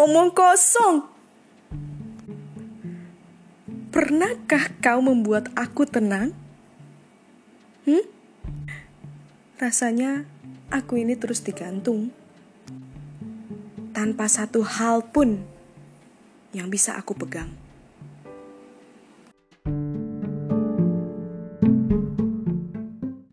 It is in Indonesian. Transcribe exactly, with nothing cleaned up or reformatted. omong kosong. Pernahkah kau membuat aku tenang? Hmm? Rasanya aku ini terus digantung, tanpa satu hal pun yang bisa aku pegang.